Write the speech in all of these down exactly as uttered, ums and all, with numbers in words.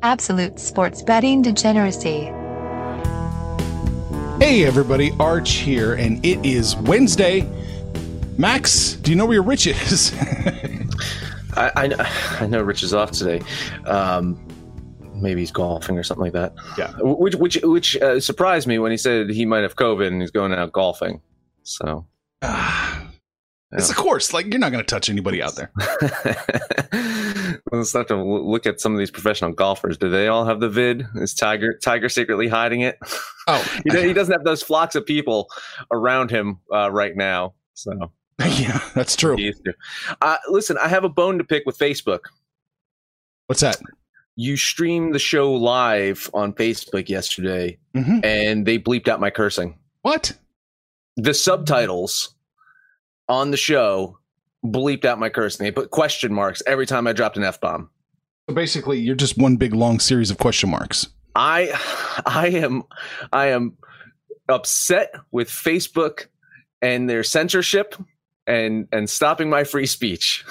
Absolute Sports Betting Degeneracy. Hey everybody, Arch here, and it is Wednesday. Max, do you know where Rich is? I, I I know Rich is off today. Um, maybe he's golfing or something like that. Yeah, which which which uh, surprised me when he said he might have COVID and he's going out golfing. So uh, yeah. It's a course. Like, you're not going to touch anybody out there. Let's have to look at some of these professional golfers. Do they all have the vid? Is Tiger Tiger secretly hiding it? Oh, he, he doesn't have those flocks of people around him uh, right now. So yeah, that's true. Uh, listen, I have a bone to pick with Facebook. What's that? You streamed the show live on Facebook yesterday, mm-hmm. and they bleeped out my cursing. What? The subtitles on the show bleeped out my cursing. They put question marks every time I dropped an F-bomb. So basically, you're just one big long series of question marks. I, I am, I am upset with Facebook and their censorship and and stopping my free speech.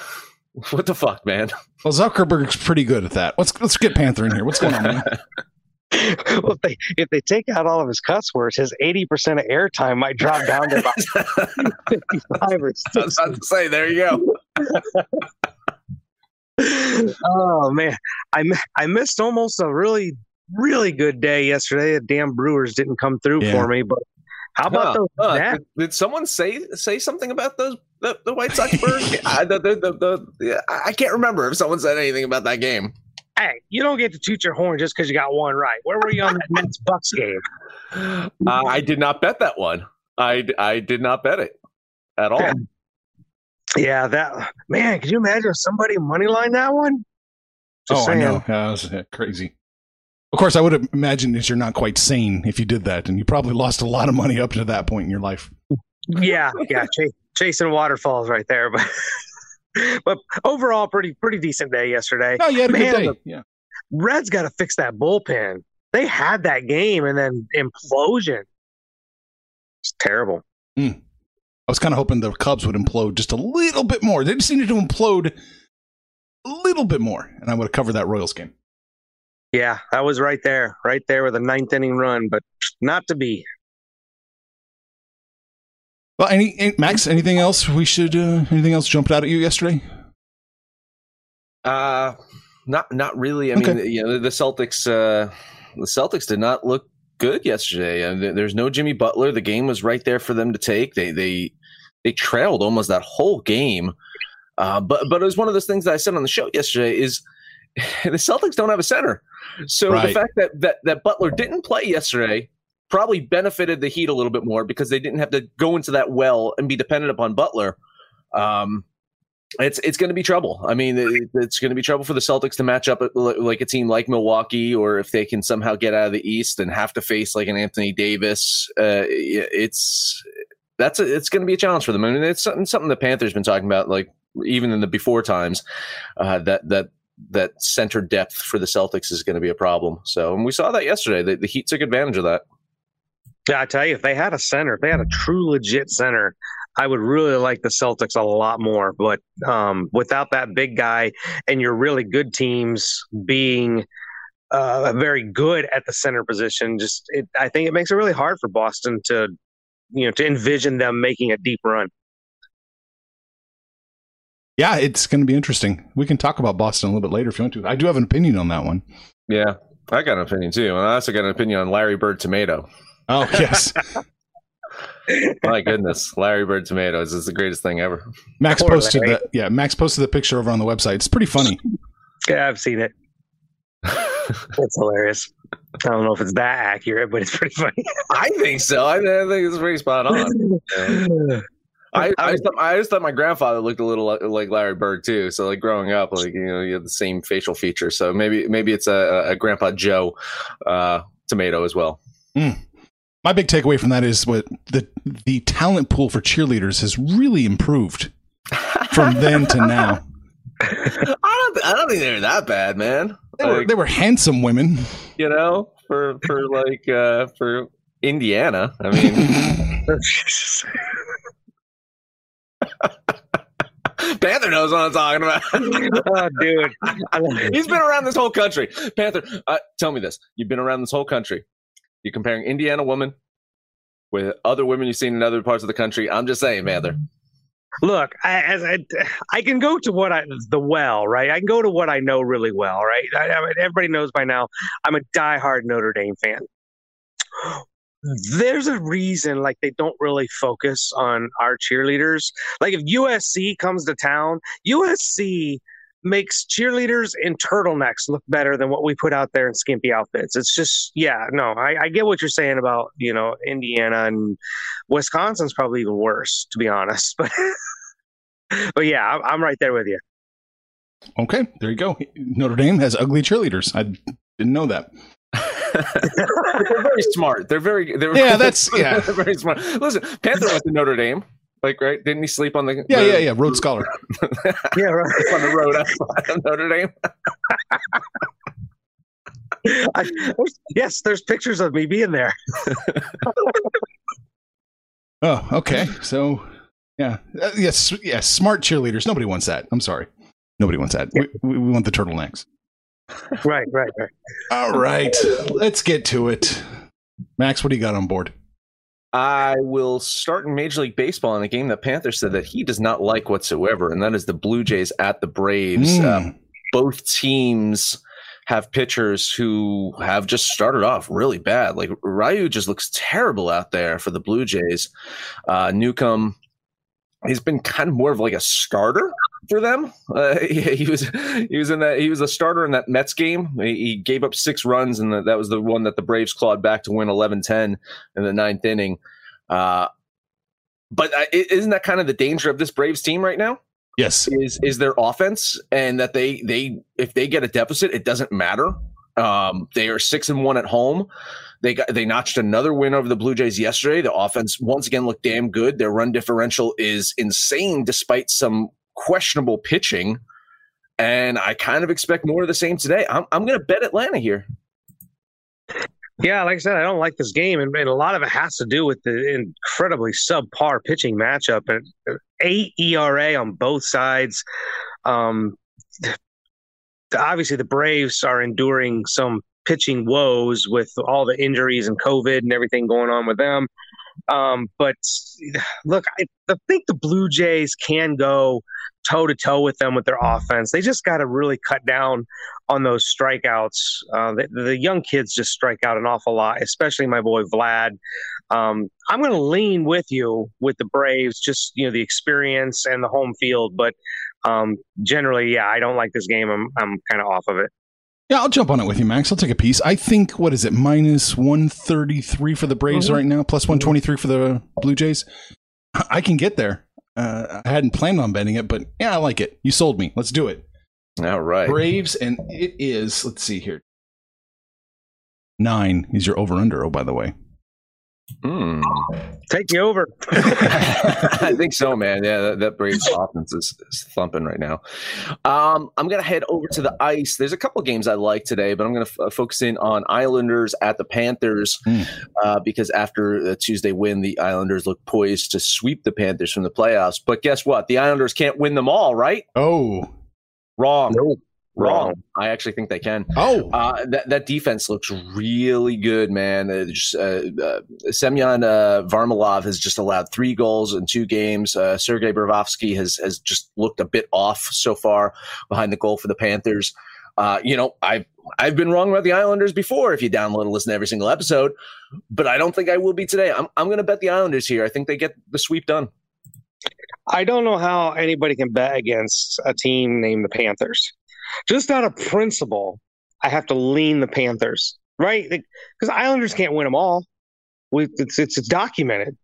What the fuck, man? Well, Zuckerberg's pretty good at that. Let's let's get Panther in here. What's going on, man? Well, if they, if they take out all of his cuss words, his eighty percent of airtime might drop down to about fifty-five or sixty. I was about to say, there you go. Oh, man. I, I missed almost a really, really good day yesterday. The damn Brewers didn't come through yeah. for me, but how about huh, those? Uh, did, did someone say say something about those the, the White Sox Brewers? I, the, the, the, the, I can't remember if someone said anything about that game. Hey, you don't get to toot your horn just because you got one right. Where were you on that Mets Bucks game? Uh, I did not bet that one. I, I did not bet it at all. Yeah, yeah that man. Could you imagine if somebody moneylined that one? Just oh, saying. I know. That was crazy. Of course, I would have imagined that you're not quite sane if you did that, and you probably lost a lot of money up to that point in your life. Yeah, yeah, ch- chasing waterfalls right there. But but overall, pretty pretty decent day yesterday. Oh, you had a Man, good day. The, yeah. Reds got to fix that bullpen. They had that game, and then implosion. It's terrible. Mm. I was kind of hoping the Cubs would implode just a little bit more. They just needed to implode a little bit more, and I would have covered that Royals game. Yeah, I was right there, right there with a ninth inning run, but not to be. Well, any Max, anything else we should? Uh, anything else jumped out at you yesterday? Uh not not really. I okay. mean, you know, the Celtics, uh, the Celtics did not look good yesterday. Uh, there's no Jimmy Butler. The game was right there for them to take. They they they trailed almost that whole game. Uh, but but it was one of those things that I said on the show yesterday is. The Celtics don't have a center. So right. the fact that, that that Butler didn't play yesterday probably benefited the Heat a little bit more because they didn't have to go into that well and be dependent upon Butler. Um, it's it's going to be trouble. I mean, it, it's going to be trouble for the Celtics to match up like a team like Milwaukee, or if they can somehow get out of the East and have to face like an Anthony Davis. Uh, it's that's a, it's going to be a challenge for them. I mean, it's something, something the Panthers been talking about, like even in the before times uh, that that. that center depth for the Celtics is going to be a problem. So, and we saw that yesterday. The, the Heat took advantage of that. Yeah, I tell you, if they had a center, if they had a true legit center, I would really like the Celtics a lot more. But um, without that big guy and your really good teams being uh, very good at the center position, just it, I think it makes it really hard for Boston to, you know, to envision them making a deep run. Yeah, it's going to be interesting. We can talk about Boston a little bit later if you want to. I do have an opinion on that one. Yeah, I got an opinion too. And I also got an opinion on Larry Bird Tomato. Oh, yes. My goodness. Larry Bird Tomatoes is the greatest thing ever. Max Poor posted Larry. the Yeah, Max posted the picture over on the website. It's pretty funny. Yeah, I've seen it. It's hilarious. I don't know if it's that accurate, but it's pretty funny. I think so. I, I think it's pretty spot on. Yeah. I I just, thought, I just thought my grandfather looked a little like Larry Bird too. So like growing up, like you know, you have the same facial feature. So maybe maybe it's a, a Grandpa Joe uh, tomato as well. Mm. My big takeaway from that is what the the talent pool for cheerleaders has really improved from then to now. I don't I don't think they were that bad, man. They were, like, they were handsome women, you know, for for like uh, for Indiana. I mean. Panther knows what I'm talking about. Oh, dude. He's been around this whole country. Panther, uh, tell me this. You've been around this whole country. You're comparing Indiana women with other women you've seen in other parts of the country. I'm just saying, Panther. Look, I, as I, I can go to what I, the well, right? I can go to what I know really well, right? I, I, everybody knows by now I'm a diehard Notre Dame fan. There's a reason, like, they don't really focus on our cheerleaders. Like, if U S C comes to town, U S C makes cheerleaders in turtlenecks look better than what we put out there in skimpy outfits. It's just, yeah, no, I, I get what you're saying about, you know, Indiana, and Wisconsin's probably even worse, to be honest. But, but yeah, I'm, I'm right there with you. Okay, there you go. Notre Dame has ugly cheerleaders. I didn't know that. They're very smart. They're very. They're yeah, very, that's yeah. They're very smart. Listen, Panther went to Notre Dame. Like, right? Didn't he sleep on the? Yeah, the, yeah, yeah. Rhodes Scholar. Yeah, right. On the road outside of Notre Dame. I, there's, yes, there's pictures of me being there. Oh, okay. So, yeah, uh, yes, yeah. Smart cheerleaders. Nobody wants that. I'm sorry. Nobody wants that. Yeah. We, we want the turtlenecks. Right, right, right. All right. Let's get to it. Max, what do you got on board? I will start in Major League Baseball in a game that Panther said that he does not like whatsoever, and that is the Blue Jays at the Braves. Mm. Uh, both teams have pitchers who have just started off really bad. Like, Ryu just looks terrible out there for the Blue Jays. Uh, Newcomb, he's been kind of more of like a starter for them. Uh, he, he was he was in that he was a starter in that Mets game. He, he gave up six runs, and the, that was the one that the Braves clawed back to win eleven ten in the ninth inning. Uh, but I, isn't that kind of the danger of this Braves team right now? Yes, is is their offense, and that they they if they get a deficit, it doesn't matter. Um, they are six and one at home. They got, they notched another win over the Blue Jays yesterday. The offense once again looked damn good. Their run differential is insane, despite some questionable pitching, and I kind of expect more of the same today. I'm I'm going to bet Atlanta here. Yeah, like I said, I don't like this game, and, and a lot of it has to do with the incredibly subpar pitching matchup. And eight E R A on both sides. Um, obviously, the Braves are enduring some pitching woes with all the injuries and COVID and everything going on with them. Um, but look, I, I think the Blue Jays can go toe to toe with them with their offense. They just got to really cut down on those strikeouts. Uh, the, the young kids just strike out an awful lot, especially my boy Vlad. Um, I'm going to lean with you with the Braves, just, you know, the experience and the home field. But um, generally, yeah, I don't like this game. I'm, I'm kind of off of it. Yeah, I'll jump on it with you, Max. I'll take a piece. I think, what is it, minus one thirty-three for the Braves mm-hmm. right now, plus one twenty-three for the Blue Jays? I can get there. Uh, I hadn't planned on betting it, but yeah, I like it. You sold me. Let's do it. All right. Braves, and it is, let's see here. Nine is your over-under, oh, by the way. Mm. Take me over. I think so, man. Yeah, that, that Braves offense is, is thumping right now. Um, I'm going to head over to the ice. There's a couple games I like today, but I'm going to f- focus in on Islanders at the Panthers mm. uh, because after the Tuesday win, the Islanders look poised to sweep the Panthers from the playoffs. But guess what? The Islanders can't win them all, right? Oh. Wrong. No. Wrong. I actually think they can. Oh, uh, that that defense looks really good, man. Uh, just, uh, uh, Semyon uh, Varmilov has just allowed three goals in two games. Uh, Sergei Bobrovsky has has just looked a bit off so far behind the goal for the Panthers. Uh, you know, I've I've been wrong about the Islanders before. If you download and listen to every single episode, but I don't think I will be today. I'm I'm going to bet the Islanders here. I think they get the sweep done. I don't know how anybody can bet against a team named the Panthers. Just out of principle, I have to lean the Panthers, right? Because Islanders can't win them all. We, it's, it's documented.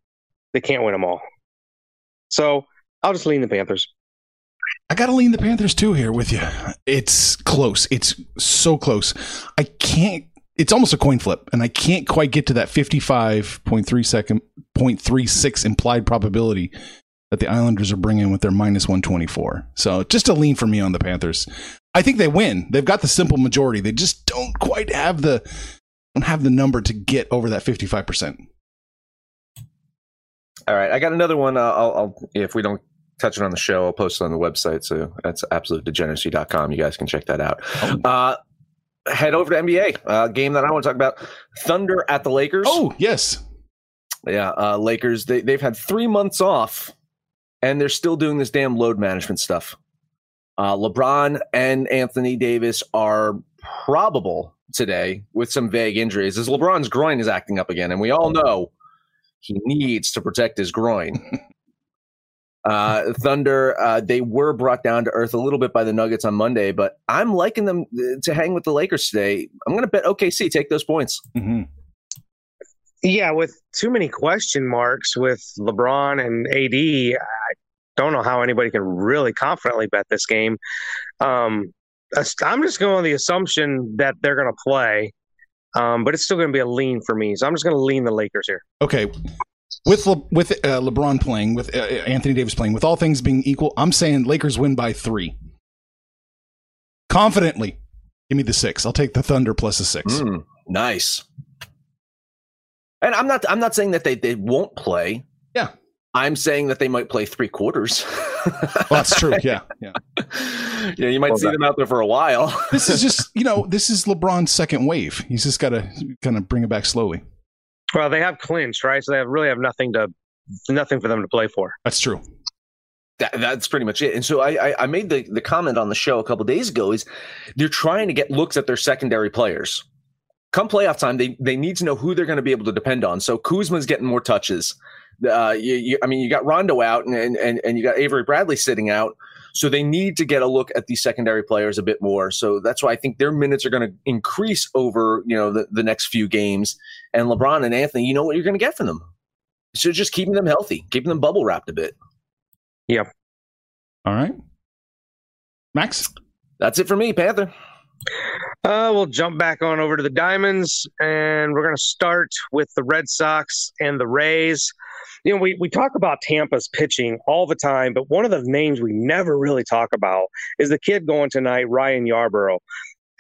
They can't win them all. So I'll just lean the Panthers. I got to lean the Panthers too here with you. It's close. It's so close. I can't, it's almost a coin flip, and I can't quite get to that fifty-five point three second, point three six implied probability that the Islanders are bringing with their minus one twenty-four. So just a lean for me on the Panthers. I think they win. They've got the simple majority. They just don't quite have the don't have the number to get over that fifty-five percent. All right, I got another one. I'll, I'll if we don't touch it on the show, I'll post it on the website. So that's absolute degeneracy dot com. You guys can check that out. Uh, head over to N B A. Uh, game that I want to talk about: Thunder at the Lakers. Oh yes, yeah. Uh, Lakers. They they've had three months off, and they're still doing this damn load management stuff. Uh, LeBron and Anthony Davis are probable today with some vague injuries, as LeBron's groin is acting up again, and we all know he needs to protect his groin. Uh, Thunder, uh, they were brought down to earth a little bit by the Nuggets on Monday, but I'm liking them to hang with the Lakers today. I'm going to bet O K C, take those points. Mm-hmm. Yeah, with too many question marks with LeBron and A D, I don't know how anybody can really confidently bet this game. Um, I'm just going on the assumption that they're going to play, um, but it's still going to be a lean for me. So I'm just going to lean the Lakers here. Okay. With Le- with uh, LeBron playing, with uh, Anthony Davis playing, with all things being equal, I'm saying Lakers win by three. Confidently. Give me the six. I'll take the Thunder plus a six. Mm, nice. And I'm not I'm not saying that they, they won't play. Yeah. I'm saying that they might play three quarters. Well, that's true. Yeah. Yeah. Yeah. You might well, see that. them out there for a while. This is just, you know, this is LeBron's second wave. He's just got to kind of bring it back slowly. Well, they have clinched, right? So they have really have nothing to, nothing for them to play for. That's true. That, that's pretty much it. And so I, I, I made the, the comment on the show a couple of days ago is they're trying to get looks at their secondary players. Come playoff time, they they need to know who they're going to be able to depend on. So Kuzma's getting more touches. Uh, you, you, I mean, you got Rondo out and, and and you got Avery Bradley sitting out. So they need to get a look at these secondary players a bit more. So that's why I think their minutes are going to increase over, you know, the, the next few games. And LeBron and Anthony, you know what you're going to get from them. So just keeping them healthy, keeping them bubble wrapped a bit. Yeah. All right. Max? That's it for me, Panther. Uh, we'll jump back on over to the Diamonds, and we're going to start with the Red Sox and the Rays. You know, we, we talk about Tampa's pitching all the time, but one of the names we never really talk about is the kid going tonight, Ryan Yarbrough.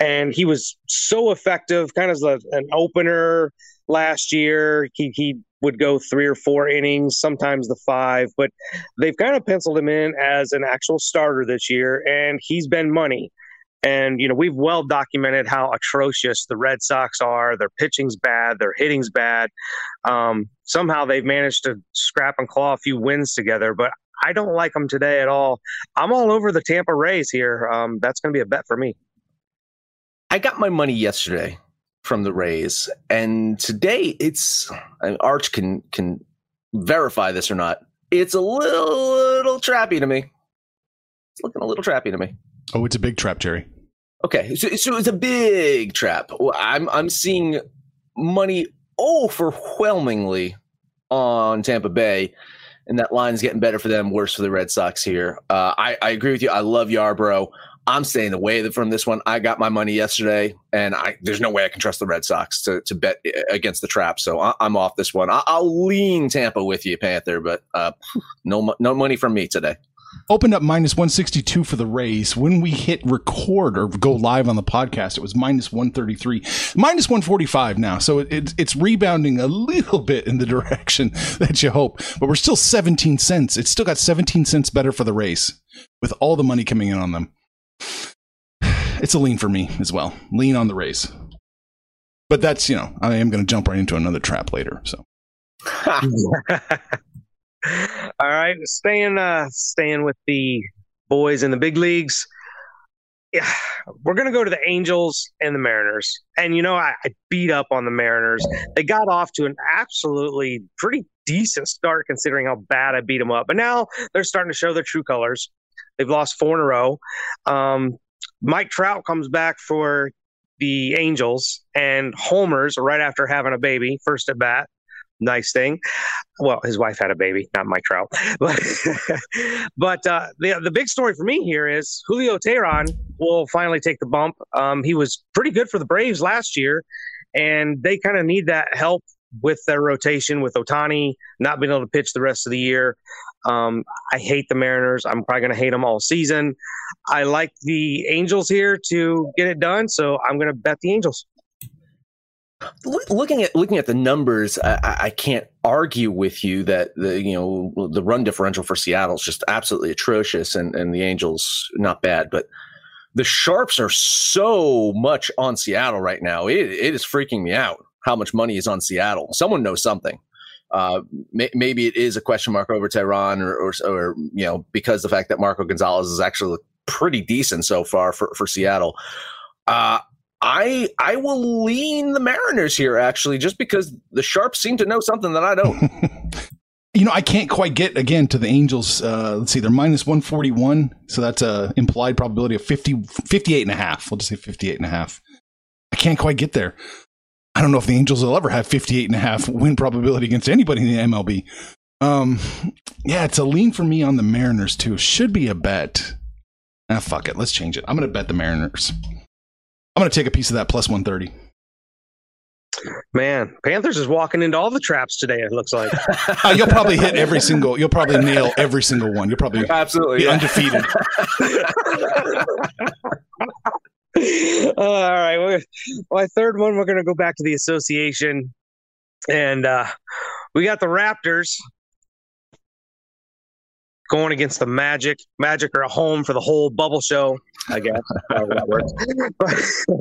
And he was so effective, kind of as an opener last year. He, he would go three or four innings, sometimes the five, but they've kind of penciled him in as an actual starter this year, and he's been money. And, you know, we've well documented how atrocious the Red Sox are. Their pitching's bad. Their hitting's bad. Um, somehow they've managed to scrap and claw a few wins together, but I don't like them today at all. I'm all over the Tampa Rays here. Um, that's going to be a bet for me. I got my money yesterday from the Rays, and today it's I mean, Arch can can verify this or not. It's a little, little trappy to me. It's looking a little trappy to me. Oh, it's a big trap, Jerry. Okay, so, so it's a big trap. I'm I'm seeing money overwhelmingly on Tampa Bay, and that line's getting better for them, worse for the Red Sox here. Uh, I, I agree with you. I love Yarbrough. I'm staying away from this one. I got my money yesterday, and I, there's no way I can trust the Red Sox to, to bet against the trap, so I, I'm off this one. I, I'll lean Tampa with you, Panther, but uh, no no money from me today. Opened up minus one sixty-two for the Rays. When we hit record or go live on the podcast, it was minus one thirty-three, minus one forty-five now. So it, it, it's rebounding a little bit in the direction that you hope, but we're still seventeen cents. It's still got seventeen cents better for the Rays with all the money coming in on them. It's a lean for me as well. Lean on the Rays. But that's, you know, I am going to jump right into another trap later. So. All right, staying uh, staying with the boys in the big leagues. Yeah, we're going to go to the Angels and the Mariners. And, you know, I, I beat up on the Mariners. They got off to an absolutely pretty decent start considering how bad I beat them up. But now they're starting to show their true colors. They've lost four in a row. Um, Mike Trout comes back for the Angels and homers right after having a baby, first at bat. nice thing. Well, his wife had a baby, not Mike Trout. But but uh, the the big story for me here is Julio Teheran will finally take the bump. Um, he was pretty good for the Braves last year, and they kind of need that help with their rotation, with Ohtani not being able to pitch the rest of the year. Um, I hate the Mariners. I'm probably going to hate them all season. I like the Angels here to get it done, so I'm going to bet the Angels. Looking at looking at the numbers, I, I can't argue with you that the you know the run differential for Seattle is just absolutely atrocious, and, and the Angels not bad. But the sharps are so much on Seattle right now; it it is freaking me out how much money is on Seattle. Someone knows something. Uh, may, maybe it is a question mark over Tehran, or, or or you know because the fact that Marco Gonzalez is actually looked pretty decent so far for for Seattle. Uh, I I will lean the Mariners here, actually, just because the sharps seem to know something that I don't. You know, I can't quite get, again, to the Angels. Uh, let's see, they're minus one forty-one, so that's an implied probability of fifty, fifty-eight and a half. We'll just say fifty-eight and a half. I can't quite get there. I don't know if the Angels will ever have fifty-eight and a half win probability against anybody in the M L B. Um, yeah, it's a lean for me on the Mariners, too. Should be a bet. Ah, fuck it. Let's change it. I'm going to bet the Mariners. I'm going to take a piece of that plus one thirty. Man, Panthers is walking into all the traps today, it looks like. uh, you'll probably hit every single, you'll probably nail every single one. You'll probably Absolutely, be yeah. undefeated. uh, all right. Well, my third one, we're going to go back to the association. And uh, we got the Raptors going against the Magic. Magic are at home for the whole bubble show, I guess. Oh, that works. but,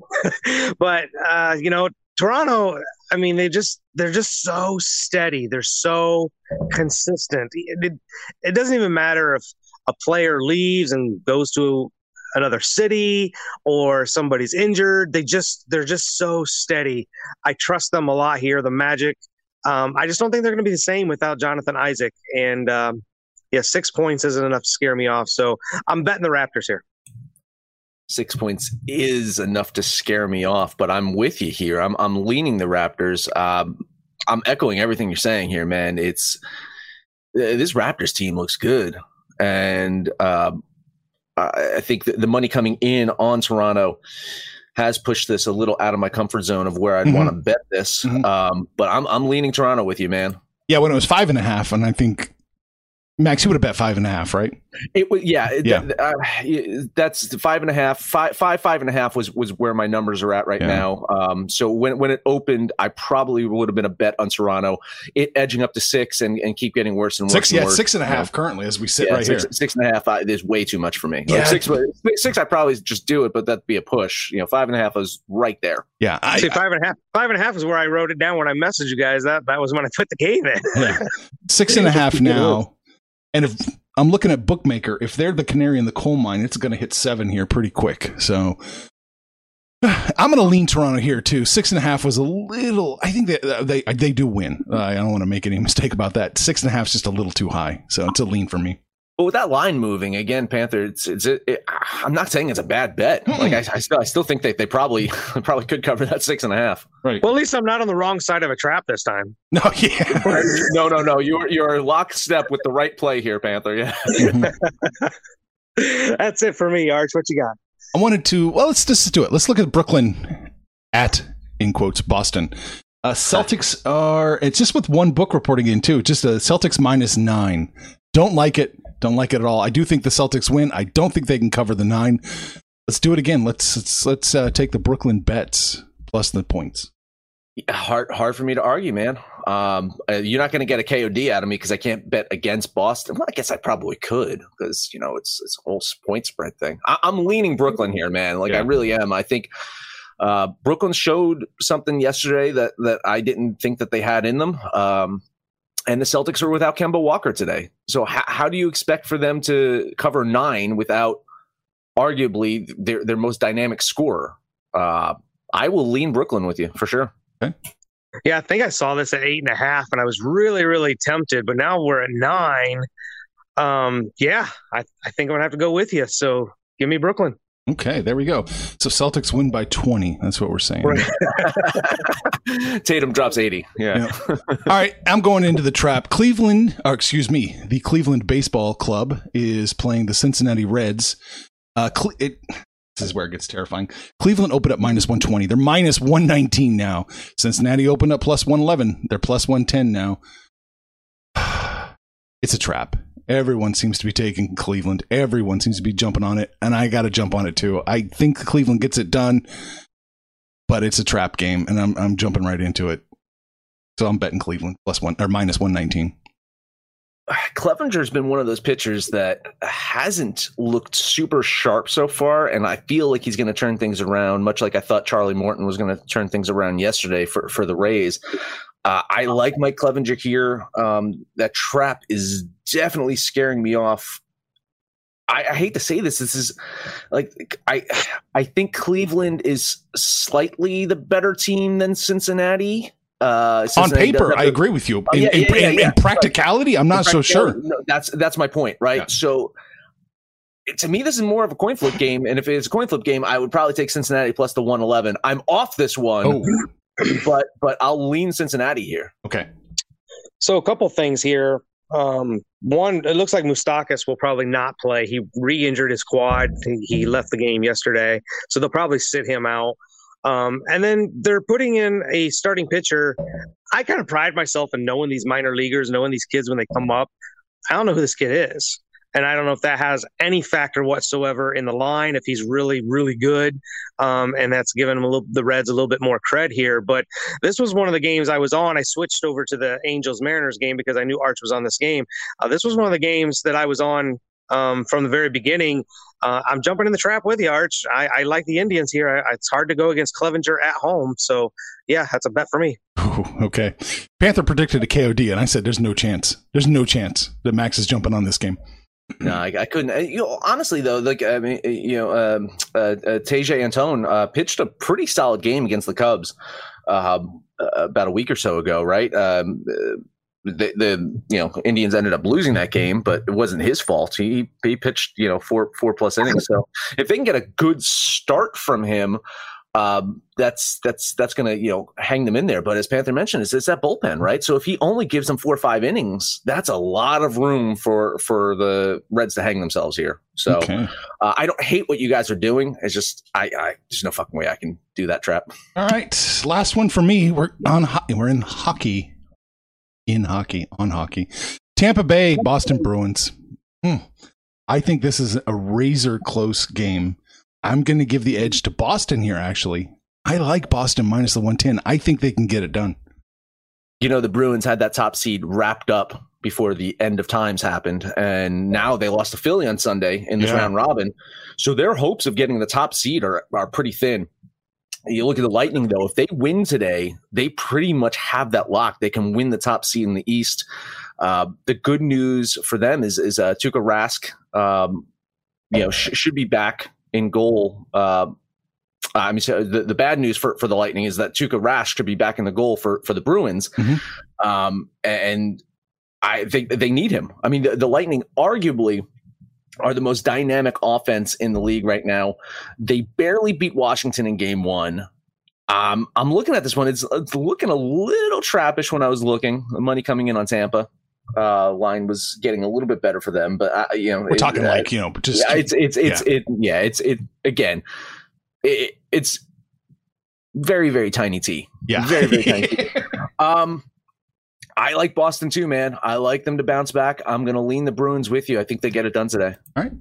but uh, you know, Toronto, I mean, they just, they're just so steady. They're so consistent. It, it, it doesn't even matter if a player leaves and goes to another city or somebody's injured. They just, they're just so steady. I trust them a lot here, the Magic. Um, I just don't think they're going to be the same without Jonathan Isaac. And um, yeah, six points isn't enough to scare me off. So I'm betting the Raptors here. Six points is enough to scare me off, but I'm with you here. I'm I'm leaning the Raptors. Um, I'm echoing everything you're saying here, man. It's this Raptors team looks good, and uh, I think the money coming in on Toronto has pushed this a little out of my comfort zone of where I'd mm-hmm. want to bet this. Mm-hmm. Um, but I'm I'm leaning Toronto with you, man. Yeah, when it was five and a half, and I think. Max, you would have bet five and a half, right? It was, yeah, yeah. Th- uh, that's five and a half. Five, five, five and a half was was where my numbers are at right yeah. now. Um, so when when it opened, I probably would have been a bet on Toronto. It edging up to six and, and keep getting worse and worse. Six, and yeah, worse. Six and a half currently as we sit yeah, right six, here. Six and a half I, is way too much for me. Yeah. Like six, six, I probably just do it, but that'd be a push. You know, five and a half is right there. Yeah, I, See, five and a half. Five and a half is where I wrote it down when I messaged you guys. That that was when I put the game in. Yeah. Six and a half now. And if I'm looking at Bookmaker, if they're the canary in the coal mine, it's going to hit seven here pretty quick. So I'm going to lean Toronto here, too. Six and a half was a little – I think they, they, they do win. Uh, I don't want to make any mistake about that. Six and a half is just a little too high. So it's a lean for me. But with that line moving, again, Panther, it's, it's, it, it, I'm not saying it's a bad bet. Mm-hmm. Like I, I, still, I still think that they probably probably could cover that six and a half. Right. Well, at least I'm not on the wrong side of a trap this time. No, yeah. no, no, no. You're you're lockstep with the right play here, Panther. Yeah. Mm-hmm. That's it for me, Arch. What you got? I wanted to. Well, let's just do it. Let's look at Brooklyn at in quotes Boston. Uh, Celtics are. It's just with one book reporting in too. Just a Celtics minus nine. Don't like it. Don't like it at all. I do think the Celtics win. I don't think they can cover the nine. Let's do it again. Let's let's, let's uh, take the Brooklyn bets plus the points. Yeah, hard hard for me to argue, man. Um, uh, you're not going to get a K O D out of me because I can't bet against Boston. Well, I guess I probably could because you know it's it's a whole point spread thing. I, I'm leaning Brooklyn here, man. Like yeah. I really am. I think uh, Brooklyn showed something yesterday that that I didn't think that they had in them. Um, And the Celtics are without Kemba Walker today. So how, how do you expect for them to cover nine without arguably their their most dynamic scorer? Uh, I will lean Brooklyn with you for sure. Okay. Yeah, I think I saw this at eight and a half, and I was really, really tempted. But now we're at nine. Um, yeah, I, I think I'm going to have to go with you. So give me Brooklyn. Okay, there we go. So Celtics win by twenty. That's what we're saying. Right. Tatum drops eighty. Yeah. yeah. All right, I'm going into the trap. Cleveland, or excuse me, the Cleveland Baseball Club is playing the Cincinnati Reds. Uh, Cle- it, this is where it gets terrifying. Cleveland opened up minus one twenty. They're minus one nineteen now. Cincinnati opened up plus one eleven. They're plus one ten now. It's a trap. Everyone seems to be taking Cleveland. Everyone seems to be jumping on it, and I got to jump on it too. I think Cleveland gets it done, but it's a trap game, and I'm I'm jumping right into it. So I'm betting Cleveland plus one or minus one nineteen. Clevenger's been one of those pitchers that hasn't looked super sharp so far, and I feel like he's going to turn things around, much like I thought Charlie Morton was going to turn things around yesterday for for the Rays. Uh, I like Mike Clevenger here. Um, that trap is definitely scaring me off. I, I hate to say this. This is like I. I think Cleveland is slightly the better team than Cincinnati. Uh, Cincinnati on paper, I agree with you. In, oh, yeah, yeah, yeah, in, in, yeah. in practicality, I'm not so sure. No, that's that's my point, right? Yeah. So. To me, this is more of a coin flip game, and if it's a coin flip game, I would probably take Cincinnati plus the one eleven. I'm off this one, oh. but but I'll lean Cincinnati here. Okay. So a couple things here. Um, one, it looks like Moustakas will probably not play. He re-injured his quad. He left the game yesterday, so they'll probably sit him out. Um, and then they're putting in a starting pitcher. I kind of pride myself in knowing these minor leaguers, knowing these kids when they come up. I don't know who this kid is. And I don't know if that has any factor whatsoever in the line, if he's really, really good. Um, and that's given him a little, the Reds a little bit more cred here. But this was one of the games I was on. I switched over to the Angels-Mariners game because I knew Arch was on this game. Uh, this was one of the games that I was on um, from the very beginning. Uh, I'm jumping in the trap with you, Arch. I, I like the Indians here. I, it's hard to go against Clevenger at home. So, yeah, that's a bet for me. Ooh, okay. Panther predicted a K O D, and I said there's no chance. There's no chance that Max is jumping on this game. No, I, I couldn't. You know, honestly, though, like I mean, you know, um, uh, uh, Tejay Antone uh, pitched a pretty solid game against the Cubs uh, about a week or so ago, right? Um, the, the you know Indians ended up losing that game, but it wasn't his fault. He he pitched you know four four plus innings. So if they can get a good start from him, um, that's that's that's going to you know hang them in there. But as Panther mentioned, it's, it's that bullpen, right? So if he only gives them four or five innings, that's a lot of room for for the Reds to hang themselves here. So okay. uh, I don't hate what you guys are doing. It's just I, I there's no fucking way I can do that trap. All right, last one for me. We're on ho- we're in hockey, in hockey on hockey. Tampa Bay, Boston Bruins. Hmm. I think this is a razor close game. I'm going to give the edge to Boston here, actually. I like Boston minus the one ten. I think they can get it done. You know, the Bruins had that top seed wrapped up before the end of times happened, and now they lost to Philly on Sunday in this yeah. round robin. So their hopes of getting the top seed are, are pretty thin. You look at the Lightning, though. If they win today, they pretty much have that lock. They can win the top seed in the East. Uh, the good news for them is, is uh, Tuukka Rask um, you know, sh- should be back in goal. Uh, I mean, so the, the bad news for, for the Lightning is that Tuukka Rask could be back in the goal for, for the Bruins. Mm-hmm. Um, and I think they, they need him. I mean, the, the Lightning arguably are the most dynamic offense in the league right now. They barely beat Washington in game one. Um, I'm looking at this one. It's, it's looking a little trappish when I was looking. The money coming in on Tampa. Uh, line was getting a little bit better for them, but uh, you know, we're it, talking uh, like you know, just yeah, it's it's it's yeah. it yeah, it's it again, it, it's very very tiny T, yeah, very very tiny. T. Um, I like Boston too, man. I like them to bounce back. I'm gonna lean the Bruins with you. I think they get it done today. All right.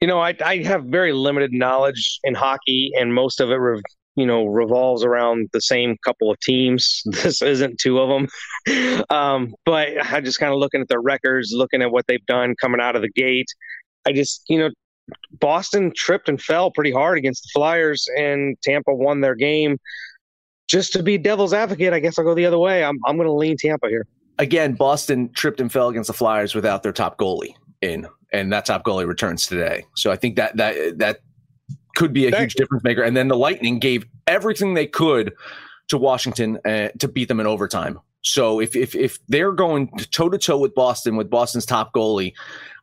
You know, I I have very limited knowledge in hockey, and most of it. Re- you know, revolves around the same couple of teams. This isn't two of them. Um, but I just kind of looking at their records, looking at what they've done coming out of the gate. I just, you know, Boston tripped and fell pretty hard against the Flyers, and Tampa won their game. Just to be devil's advocate, I guess I'll go the other way. I'm, I'm going to lean Tampa here. Again, Boston tripped and fell against the Flyers without their top goalie in, and that top goalie returns today. So I think that, that, that, could be a Thanks. huge difference maker. And then the Lightning gave everything they could to Washington uh, to beat them in overtime. So if if if they're going toe to toe with Boston, with Boston's top goalie,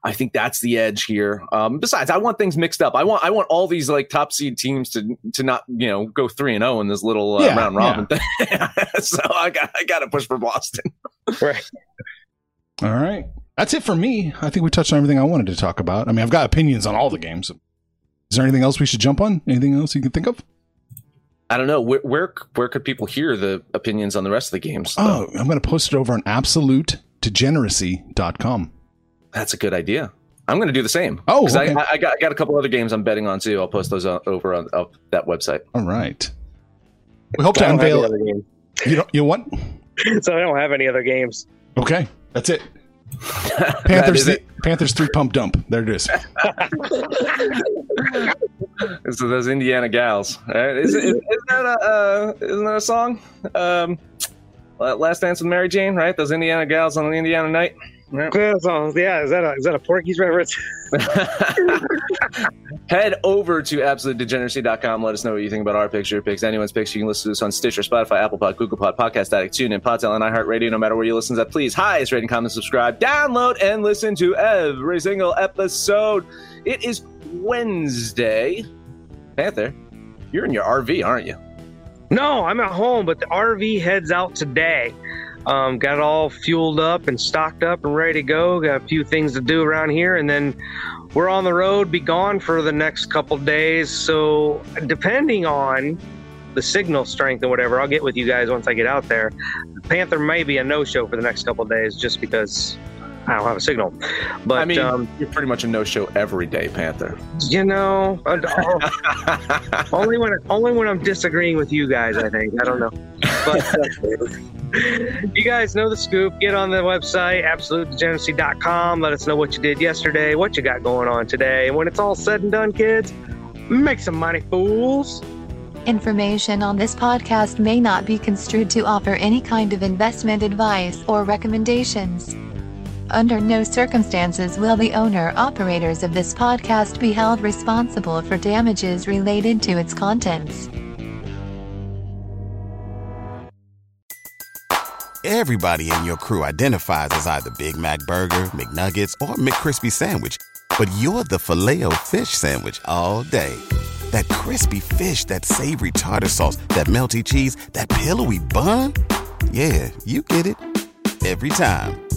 I think that's the edge here. Um, besides, I want things mixed up. I want I want all these like top seed teams to to not you know go three and oh in this little uh, yeah, round robin yeah. thing. So I got I got to push for Boston. Right. All right, that's it for me. I think we touched on everything I wanted to talk about. I mean, I've got opinions on all the games. Is there anything else we should jump on? Anything else you can think of? I don't know. Where where, where could people hear the opinions on the rest of the games? Though? Oh, I'm going to post it over on Absolute Degeneracy dot com. That's a good idea. I'm going to do the same. Oh, okay. I, I, got, I got a couple other games I'm betting on, too. I'll post those over on up that website. All right. We hope so to unveil the other game. You, don't, you what? So I don't have any other games. Okay. That's it. Panthers, that it. Panthers three pump dump. There it is. So those Indiana gals. Right? Isn't, isn't, that a, uh, isn't that a song? Um, Last Dance with Mary Jane, right? Those Indiana gals on an Indiana night. Right? Yeah, is that a, is that a Porky's reference? Head over to Absolute Degeneracy dot com. Let us know what you think about our picks, your picks, anyone's picks. You can listen to us on Stitcher, Spotify, Apple Pod, Google Pod, Podcast Addict, TuneIn, Podtail, and iHeartRadio. No matter where you listen to that, please, highest rating, comment, subscribe, download, and listen to every single episode. It is Wednesday. Panther, you're in your R V, aren't you? No, I'm at home, but the R V heads out today. Um, got it all fueled up and stocked up and ready to go. Got a few things to do around here, and then we're on the road, be gone for the next couple days. So depending on the signal strength and whatever, I'll get with you guys once I get out there. Panther may be a no-show for the next couple days just because I don't have a signal. But I mean, um, you're pretty much a no-show every day, Panther. You know, only when only when I'm disagreeing with you guys, I think. I don't know. But uh, you guys know the scoop. Get on the website, Absolute Degeneracy dot com. Let us know what you did yesterday, what you got going on today. And when it's all said and done, kids, make some money, fools. Information on this podcast may not be construed to offer any kind of investment advice or recommendations. Under no circumstances will the owner-operators of this podcast be held responsible for damages related to its contents. Everybody in your crew identifies as either Big Mac Burger, McNuggets, or McCrispy Sandwich, but you're the Filet-O-Fish Sandwich all day. That crispy fish, that savory tartar sauce, that melty cheese, that pillowy bun. Yeah, you get it. Every time.